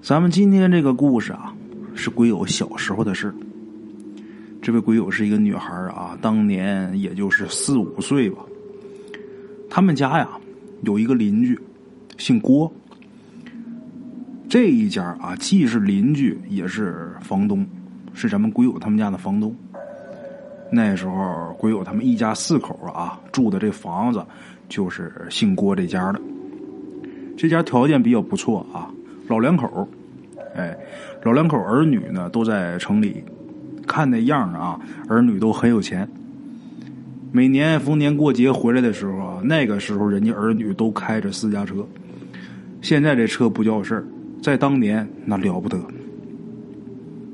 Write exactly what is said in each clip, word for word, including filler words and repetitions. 咱们今天这个故事啊，是鬼友小时候的事。这位鬼友是一个女孩啊，当年也就是四五岁吧。他们家呀有一个邻居姓郭，这一家啊既是邻居也是房东，是咱们鬼友他们家的房东。那时候鬼友他们一家四口啊住的这房子就是姓郭这家的。这家条件比较不错啊，老两口，哎，老两口儿女呢都在城里，看那样啊儿女都很有钱。每年逢年过节回来的时候啊，那个时候人家儿女都开着私家车，现在这车不叫事儿，在当年那了不得。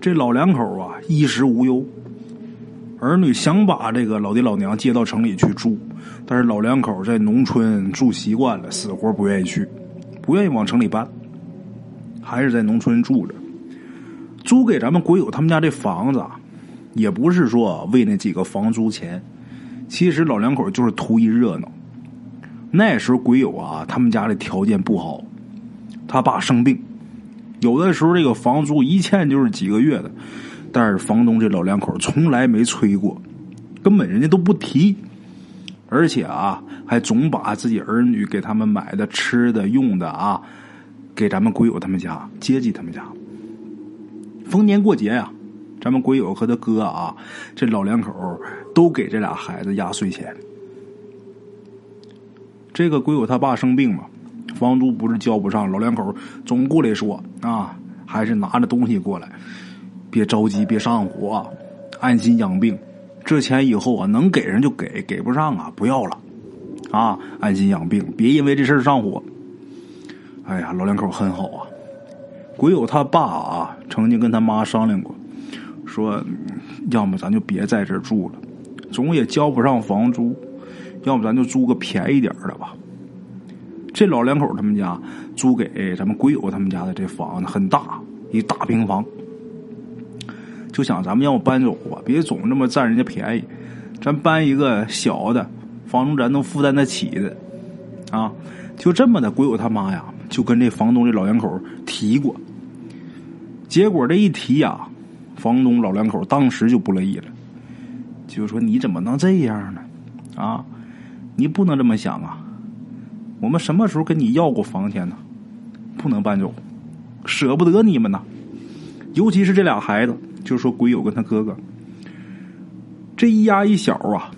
这老两口啊衣食无忧，儿女想把这个老爹老娘接到城里去住，但是老两口在农村住习惯了，死活不愿意去，不愿意往城里搬，还是在农村住着。租给咱们鬼友他们家这房子也不是说为那几个房租钱，其实老两口就是图一热闹。那时候鬼友啊他们家的条件不好，他爸生病，有的时候这个房租一欠就是几个月的，但是房东这老两口从来没催过，根本人家都不提，而且啊还总把自己儿女给他们买的吃的用的啊给咱们鬼友他们家接济他们家。逢年过节啊，咱们鬼友和他哥啊这老两口都给这俩孩子压岁钱。这个鬼友他爸生病嘛，房租不是交不上，老两口总过来说啊，还是拿着东西过来，别着急，别上火、啊，安心养病。这钱以后啊，能给人就给，给不上啊，不要了，啊，安心养病，别因为这事儿上火。哎呀，老两口很好啊。鬼友他爸啊，曾经跟他妈商量过，说，要么咱就别在这儿住了，总也交不上房租，要么咱就租个便宜点的吧。这老两口他们家租给咱们鬼友他们家的这房子很大，一大平房。就想咱们要搬走吧，别总这么占人家便宜，咱搬一个小的，房东咱能负担得起的啊。就这么的，鬼友他妈呀就跟这房东这老两口提过，结果这一提呀、啊，房东老两口当时就不乐意了，就说你怎么能这样呢啊，你不能这么想啊，我们什么时候跟你要过房钱呢？不能搬走，舍不得你们呢。尤其是这俩孩子，就是说鬼友跟他哥哥，这一丫一小啊，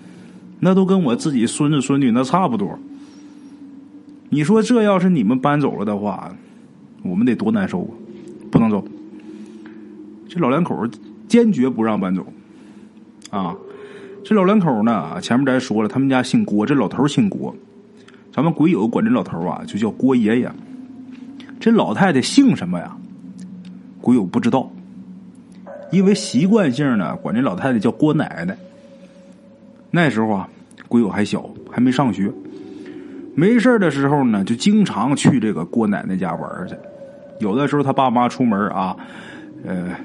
那都跟我自己孙子孙女那差不多。你说这要是你们搬走了的话，我们得多难受啊！不能走，这老两口坚决不让搬走啊！这老两口呢，前面咱说了，他们家姓郭，这老头姓郭，咱们鬼友管这老头啊就叫郭爷爷。这老太太姓什么呀？鬼友不知道。因为习惯性呢管这老太太叫郭奶奶。那时候啊鬼友还小，还没上学，没事的时候呢就经常去这个郭奶奶家玩去。有的时候他爸妈出门啊，呃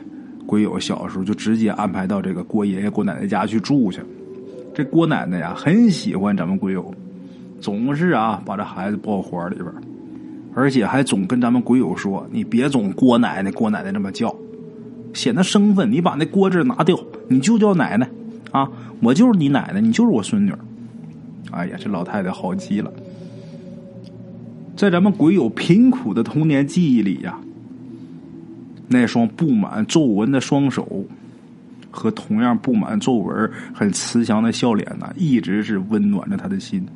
鬼友小时候就直接安排到这个郭爷爷郭奶奶家去住去。这郭奶奶呀很喜欢咱们鬼友，总是啊把这孩子抱怀里边，而且还总跟咱们鬼友说，你别总郭奶奶郭奶奶这么叫，显得生分，你把那锅字拿掉，你就叫奶奶啊，我就是你奶奶，你就是我孙女。哎呀，这老太太好极了。在咱们鬼友贫苦的童年记忆里呀、啊，那双布满皱纹的双手和同样布满皱纹很慈祥的笑脸呢、啊，一直是温暖着他的心。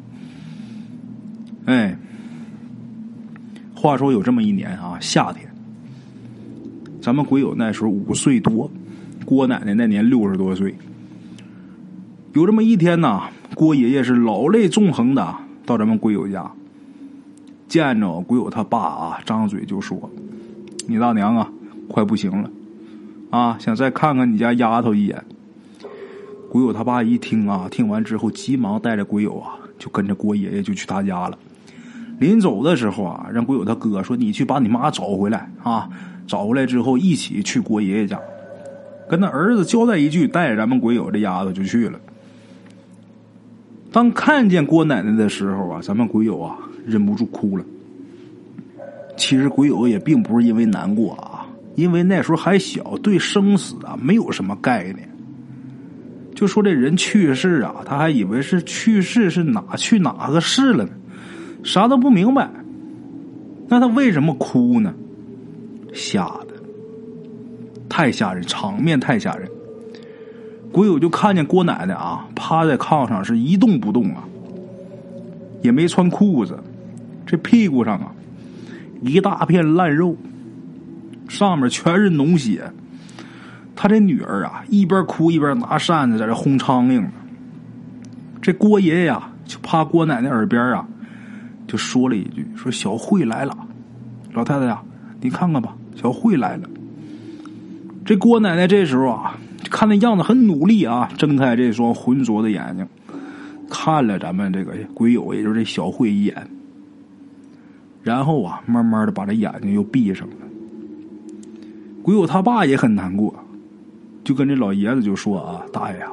哎，话说有这么一年啊，夏天，咱们鬼友那时候五岁多，郭奶奶那年六十多岁。有这么一天呢，郭爷爷是老泪纵横的到咱们鬼友家，见着鬼友他爸啊，张嘴就说：“你大娘啊，快不行了啊，想再看看你家丫头一眼。”鬼友他爸一听啊，听完之后急忙带着鬼友啊，就跟着郭爷爷就去他家了。临走的时候啊，让鬼友他哥说：“你去把你妈找回来啊。”找回来之后一起去郭爷爷家，跟他儿子交代一句，带着咱们鬼友这丫头就去了。当看见郭奶奶的时候啊，咱们鬼友啊忍不住哭了。其实鬼友也并不是因为难过啊，因为那时候还小，对生死啊没有什么概念。就说这人去世啊，他还以为是去世是哪去哪个世了呢，啥都不明白。那他为什么哭呢？吓得太吓人，场面太吓人。鬼友就看见郭奶奶啊趴在炕上是一动不动啊，也没穿裤子，这屁股上啊一大片烂肉，上面全是脓血。他这女儿啊一边哭一边拿扇子在这轰苍蝇。这郭爷爷啊就趴郭奶奶耳边啊就说了一句，说小慧来了，老太太呀、啊、你看看吧，小慧来了。这郭奶奶这时候啊看那样子很努力啊，睁开这双浑浊的眼睛看了咱们这个鬼友，也就是这小慧一眼，然后啊慢慢的把这眼睛又闭上了。鬼友他爸也很难过，就跟这老爷子就说啊，大爷啊，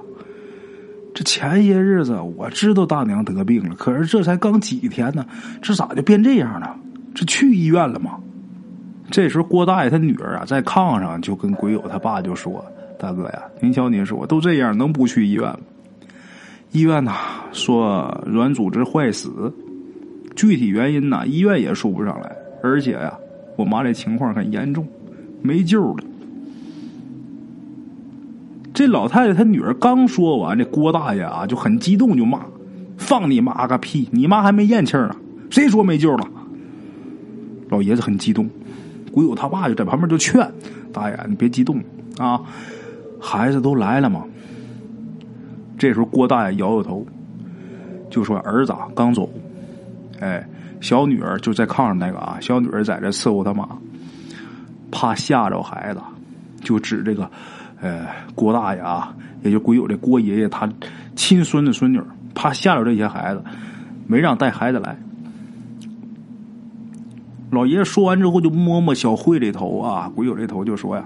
这前些日子我知道大娘得病了，可是这才刚几天呢，这咋就变这样了？这去医院了吗？这时候郭大爷他女儿啊在炕上就跟鬼友他爸就说，大哥呀，您瞧您说都这样，能不去医院吗？医院呢、啊、说软组织坏死，具体原因呢、啊、医院也说不上来，而且呀、啊、我妈这情况很严重，没救了。这老太太她女儿刚说完，这郭大爷啊就很激动，就骂，放你妈个屁，你妈还没咽气呢，谁说没救了？老爷子很激动，鬼友他爸就在旁边就劝，大爷你别激动啊，孩子都来了嘛。这时候郭大爷摇摇头就说，儿子刚走，哎，小女儿就在炕上那个啊，小女儿在这伺候他妈，怕吓着孩子，就指这个呃郭大爷啊，也就鬼友这郭爷爷他亲孙子孙女，怕吓着这些孩子，没让带孩子来。老爷爷说完之后就摸摸小慧这头啊，鬼友这头就说呀，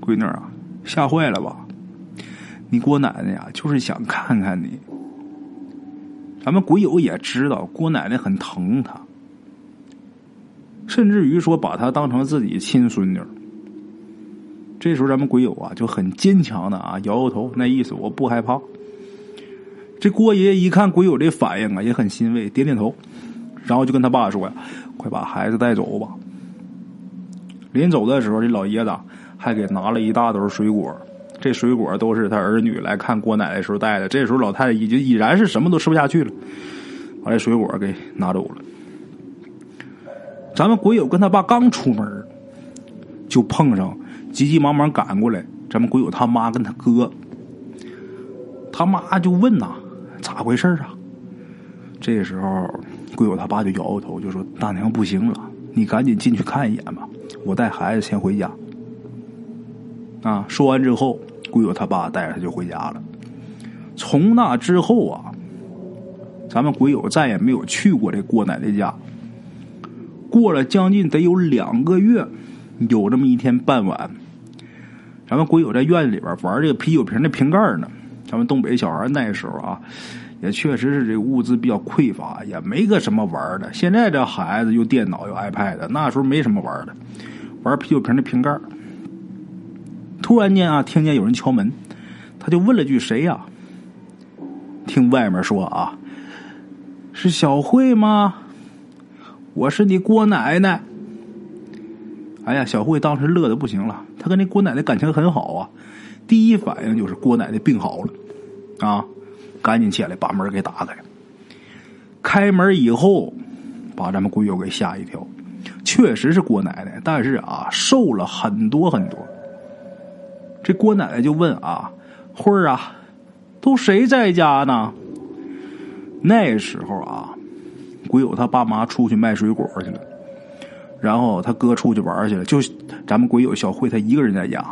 闺女啊，吓坏了吧，你郭奶奶呀、啊、就是想看看你。咱们鬼友也知道郭奶奶很疼她，甚至于说把她当成自己亲孙女。这时候咱们鬼友啊就很坚强的啊摇摇头，那意思我不害怕。这郭爷一看鬼友这反应啊也很欣慰，点点头，然后就跟他爸说呀，快把孩子带走吧。临走的时候这老爷子还给拿了一大兜水果，这水果都是他儿女来看郭奶奶的时候带的。这时候老太太已经已然是什么都吃不下去了，把这水果给拿走了。咱们鬼友跟他爸刚出门就碰上急急忙忙赶过来咱们鬼友他妈跟他哥。他妈就问呐、啊、咋回事啊？这时候鬼友他爸就摇摇头就说，大娘不行了，你赶紧进去看一眼吧，我带孩子先回家啊。说完之后鬼友他爸带着他就回家了。从那之后啊，咱们鬼友再也没有去过这郭奶奶家。过了将近得有两个月，有这么一天傍晚，咱们鬼友在院里边玩这个啤酒瓶的瓶盖呢。咱们东北小孩那时候啊也确实是这物资比较匮乏，也没个什么玩的，现在这孩子有电脑有 iPad， 那时候没什么玩的，玩啤酒瓶的瓶盖。突然间啊听见有人敲门，他就问了句，谁呀、啊、听外面说啊，是小慧吗？我是你郭奶奶。哎呀，小慧当时乐得不行了，她跟那郭奶奶感情很好啊，第一反应就是郭奶奶病好了啊，赶紧起来把门给打开。开门以后把咱们鬼友给吓一跳，确实是郭奶奶，但是啊瘦了很多很多。这郭奶奶就问啊，慧儿啊，都谁在家呢？那时候啊鬼友他爸妈出去卖水果去了，然后他哥出去玩去了，就咱们鬼友小慧他一个人在家。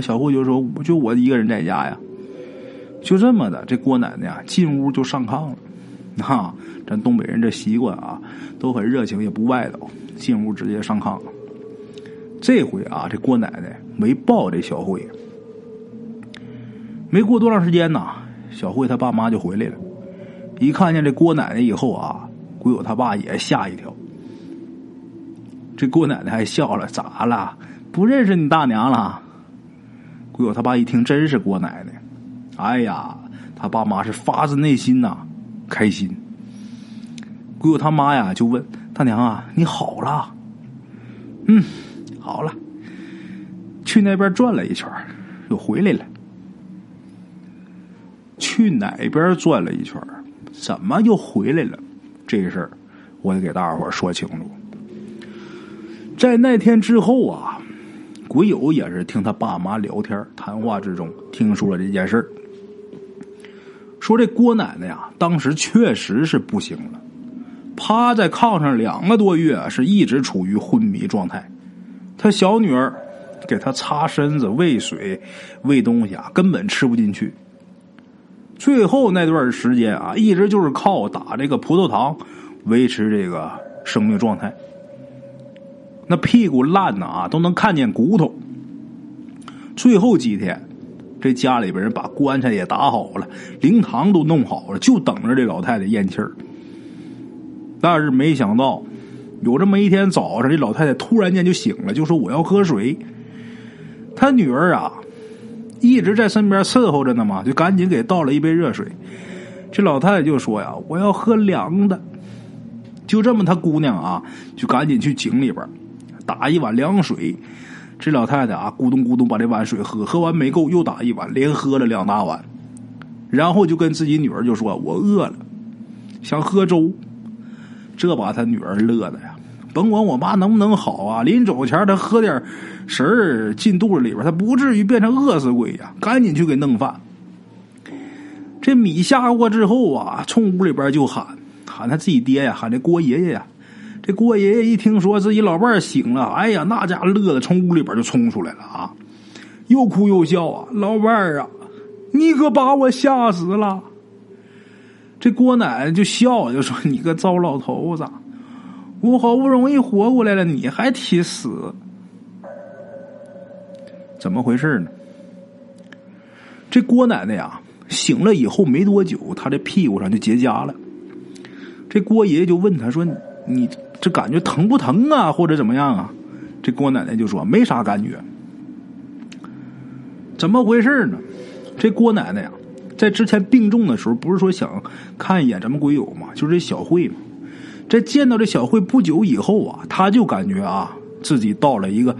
小慧就说，就我一个人在家呀。就这么的，这郭奶奶啊进屋就上炕了。那、啊、咱东北人这习惯啊都很热情，也不外道，进屋直接上炕了。这回啊这郭奶奶没抱这小慧，没过多长时间呢、啊、小慧她爸妈就回来了。一看见这郭奶奶以后啊，鬼友他爸也吓一跳。这郭奶奶还笑了，咋了？不认识你大娘了？鬼友他爸一听真是郭奶奶，哎呀，他爸妈是发自内心呐、啊、开心。鬼友他妈呀就问大娘啊，你好了？嗯，好了，去那边转了一圈又回来了。去哪边转了一圈怎么又回来了？这事儿我得给大伙说清楚。在那天之后啊，鬼友也是听他爸妈聊天谈话之中听说了这件事儿，说这郭奶奶呀当时确实是不行了，趴在炕上两个多月是一直处于昏迷状态。他小女儿给他擦身子、喂水、喂东西啊，根本吃不进去。最后那段时间啊，一直就是靠打这个葡萄糖维持这个生命状态。那屁股烂的啊，都能看见骨头。最后几天，这家里边人把棺材也打好了，灵堂都弄好了，就等着这老太太咽气儿。但是没想到，有这么一天早上，这老太太突然间就醒了，就说我要喝水。她女儿啊一直在身边伺候着呢嘛，就赶紧给倒了一杯热水。这老太太就说呀，我要喝凉的。就这么她姑娘啊就赶紧去井里边打一碗凉水。这老太太啊咕咚咕咚把这碗水喝，喝完没够又打一碗，连喝了两大碗。然后就跟自己女儿就说我饿了，想喝粥。这把他女儿乐的呀，甭管我妈能不能好啊，临走前他喝点食儿进肚子里边，他不至于变成饿死鬼呀、啊、赶紧去给弄饭。这米下锅之后啊，冲屋里边就喊喊他自己爹呀，喊这郭爷爷呀。这郭爷爷一听说自己老伴醒了，哎呀那家乐的从屋里边就冲出来了啊，又哭又笑啊，老伴啊你可把我吓死了。这郭奶奶就笑，就说你个糟老头子，我好不容易活过来了，你还提死，怎么回事呢？这郭奶奶呀醒了以后没多久，她这屁股上就结痂了。这郭爷爷就问她说你这感觉疼不疼啊，或者怎么样啊？这郭奶奶就说没啥感觉。怎么回事呢？这郭奶奶呀在之前病重的时候，不是说想看一眼咱们鬼友嘛，就是这小慧嘛。在见到这小慧不久以后啊，他就感觉啊自己到了一个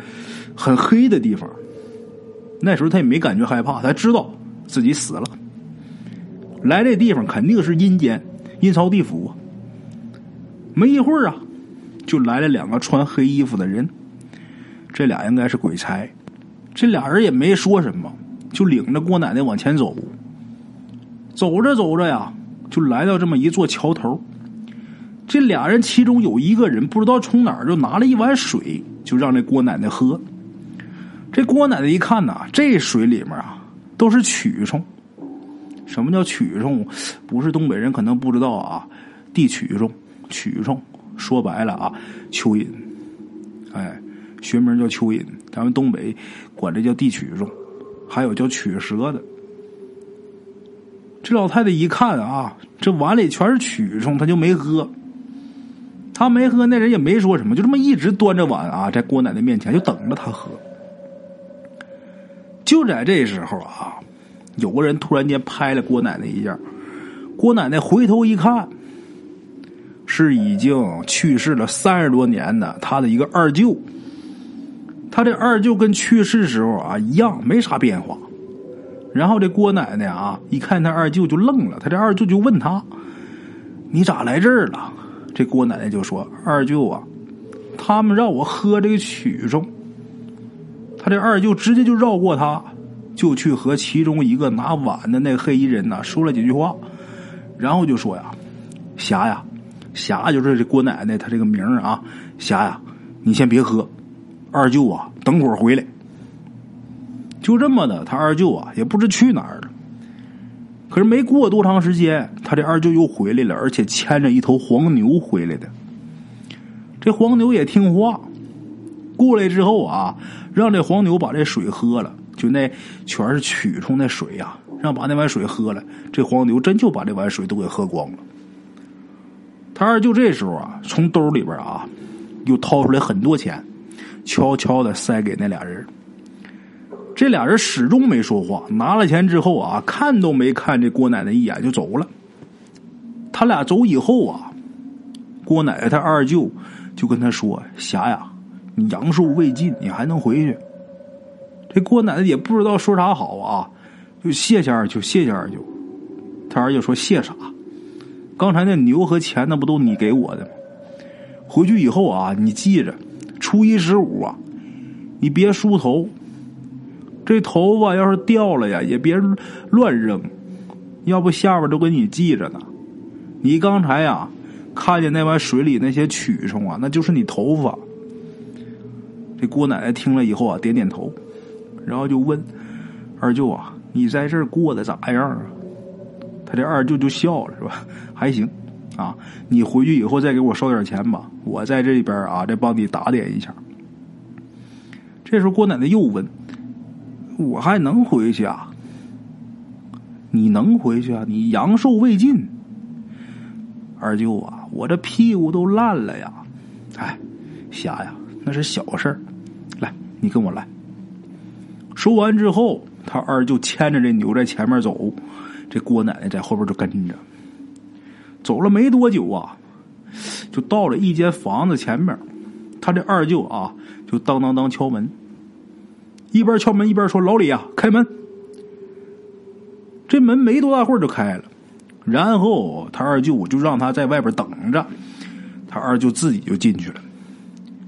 很黑的地方。那时候他也没感觉害怕，他知道自己死了，来这地方肯定是阴间、阴曹地府。没一会儿啊，就来了两个穿黑衣服的人，这俩应该是鬼差。这俩人也没说什么，就领着郭奶奶往前走。走着走着呀，就来到这么一座桥头。这俩人其中有一个人不知道从哪儿就拿了一碗水，就让这郭奶奶喝。这郭奶奶一看呐、啊，这水里面啊都是蛆虫。什么叫蛆虫？不是东北人可能不知道啊，地蛆虫，蛆虫说白了啊，蚯蚓，哎，学名叫蚯蚓，咱们东北管这叫地蛆虫，还有叫蛆蛇的。这老太太一看啊，这碗里全是蛆虫，她就没喝。她没喝，那人也没说什么，就这么一直端着碗啊，在郭奶奶面前就等着她喝。就在这时候啊，有个人突然间拍了郭奶奶一下，郭奶奶回头一看，是已经去世了三十多年的她的一个二舅。她这二舅跟去世时候啊一样，没啥变化。然后这郭奶奶啊一看他二舅就愣了，他这二舅就问他你咋来这儿了？这郭奶奶就说二舅啊他们让我喝这个蛆虫。他这二舅直接就绕过他，就去和其中一个拿碗的那黑衣人呢、啊、说了几句话，然后就说呀霞呀霞，就是这郭奶奶他这个名啊，霞呀你先别喝，二舅啊等会儿回来。就这么的，他二舅啊也不知去哪儿了。可是没过多长时间，他这二舅又回来了，而且牵着一头黄牛回来的。这黄牛也听话，过来之后啊，让这黄牛把这水喝了，就那全是蛆虫那水啊，让把那碗水喝了。这黄牛真就把这碗水都给喝光了。他二舅这时候啊，从兜里边啊又掏出来很多钱，悄悄的塞给那俩人。这俩人始终没说话，拿了钱之后啊，看都没看这郭奶奶一眼就走了。他俩走以后啊，郭奶奶他二舅就跟他说：“霞呀，你阳寿未尽，你还能回去。”这郭奶奶也不知道说啥好啊，就谢谢二舅，谢谢二舅。他二舅说：“谢啥？刚才那牛和钱那不都你给我的吗？回去以后啊，你记着，初一十五啊，你别梳头。这头发要是掉了呀，也别乱扔，要不下边都给你记着呢。你刚才呀、啊，看见那玩水里那些蛆虫啊，那就是你头发。”这郭奶奶听了以后啊，点点头，然后就问二舅啊：“你在这儿过得咋样啊？”他这二舅就笑了，是吧？还行啊，你回去以后再给我烧点钱吧，我在这边啊，再帮你打点一下。这时候郭奶奶又问：“我还能回去啊？”“你能回去啊？你阳寿未尽。”“二舅啊，我这屁股都烂了呀。”“哎，霞呀，那是小事儿，来，你跟我来。”说完之后，他二舅牵着这牛在前面走，这郭奶奶在后边就跟着。走了没多久啊，就到了一间房子前面。他这二舅啊，就当当当敲门，一边敲门一边说：“老李啊，开门！”这门没多大会儿就开了，然后他二舅就让他在外边等着，他二舅自己就进去了。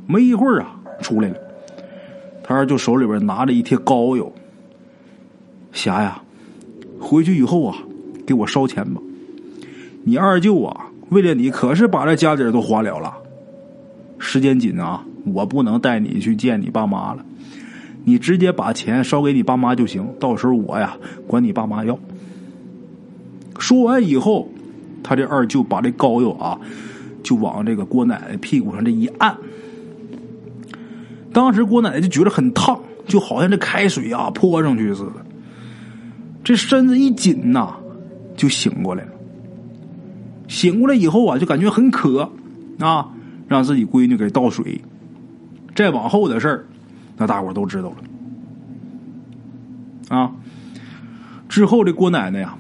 没一会儿啊，出来了。他二舅手里边拿着一贴膏药。“霞呀，回去以后啊，给我烧钱吧。你二舅啊，为了你可是把这家底儿都花了了。时间紧啊，我不能带你去见你爸妈了。你直接把钱烧给你爸妈就行，到时候我呀，管你爸妈要。”说完以后，他这二舅把这膏药啊，就往这个郭奶奶屁股上这一按。当时郭奶奶就觉得很烫，就好像这开水啊泼上去似的。这身子一紧呐、啊，就醒过来了。醒过来以后啊，就感觉很渴啊，让自己闺女给倒水。再往后的事儿，那大伙都知道了啊。之后这郭奶奶呀、啊，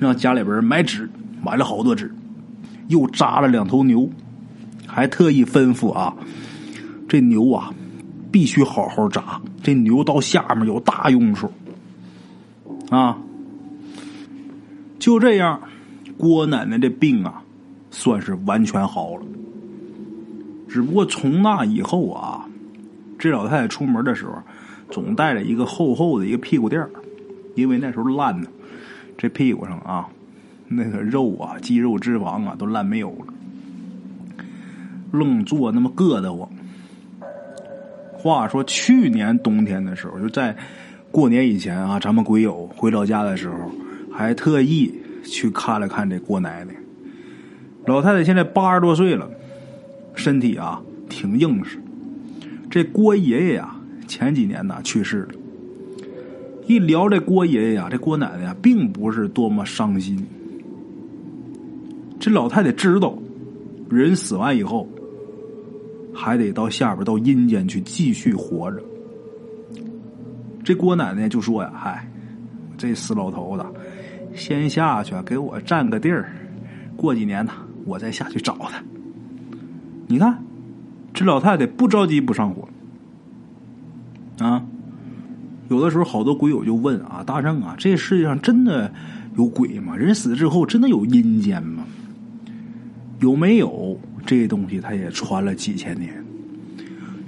让家里边人买纸，买了好多纸，又扎了两头牛，还特意吩咐啊，这牛啊必须好好扎，这牛到下面有大用处啊。就这样，郭奶奶这病啊算是完全好了。只不过从那以后啊，这老太太出门的时候总带着一个厚厚的一个屁股垫儿，因为那时候烂呢，这屁股上啊那个肉啊肌肉脂肪啊都烂没有了，愣坐那么硌得慌。话说去年冬天的时候，就在过年以前啊，咱们鬼友回老家的时候还特意去看了看这郭奶奶。老太太现在八十多岁了，身体啊挺硬实。这郭爷爷呀、啊，前几年呢、啊、去世了。一聊这郭爷爷呀、啊，这郭奶奶呀、啊，并不是多么伤心。这老太太知道，人死完以后，还得到下边到阴间去继续活着。这郭奶奶就说呀：“嗨，这死老头子，先下去给我占个地儿，过几年呢，我再下去找他。”你看。这老太太不着急不上火啊。有的时候好多鬼友就问啊：“大圣啊，这世界上真的有鬼吗？人死之后真的有阴间吗？”有没有这东西它也传了几千年，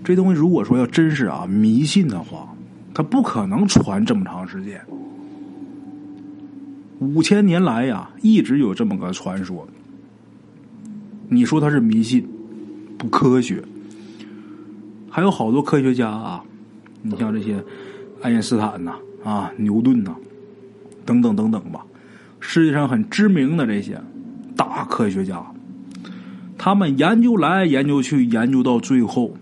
这东西如果说要真是啊迷信的话，它不可能传这么长时间。五千年来呀、啊、一直有这么个传说，你说它是迷信不科学。还有好多科学家啊，你像这些爱因斯坦呐、啊、啊牛顿呐、啊、等等等等吧，世界上很知名的这些大科学家，他们研究来研究去，研究到最后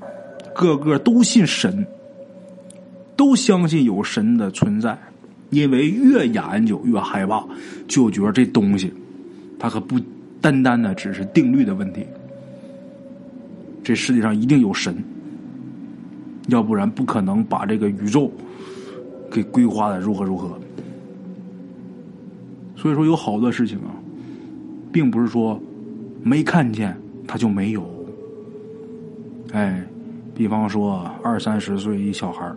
个个都信神，都相信有神的存在。因为越研究越害怕，就觉得这东西它可不单单的只是定律的问题，这世界上一定有神，要不然不可能把这个宇宙给规划的如何如何。所以说有好多事情啊，并不是说没看见它就没有。哎，比方说二三十岁一小孩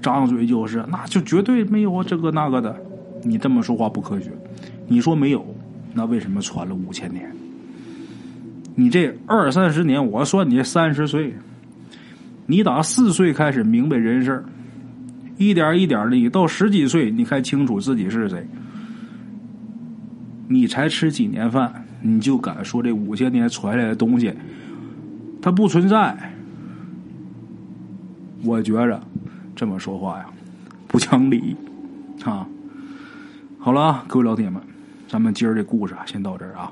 张嘴就是那就绝对没有这个那个的，你这么说话不科学。你说没有，那为什么传了五千年？你这二三十年，我算你三十岁，你打四岁开始明白人事，一点一点的，你到十几岁你才清楚自己是谁。你才吃几年饭，你就敢说这五千年传来的东西它不存在？我觉着这么说话呀不讲理啊。好了，各位老铁们，咱们今儿这故事啊先到这儿啊。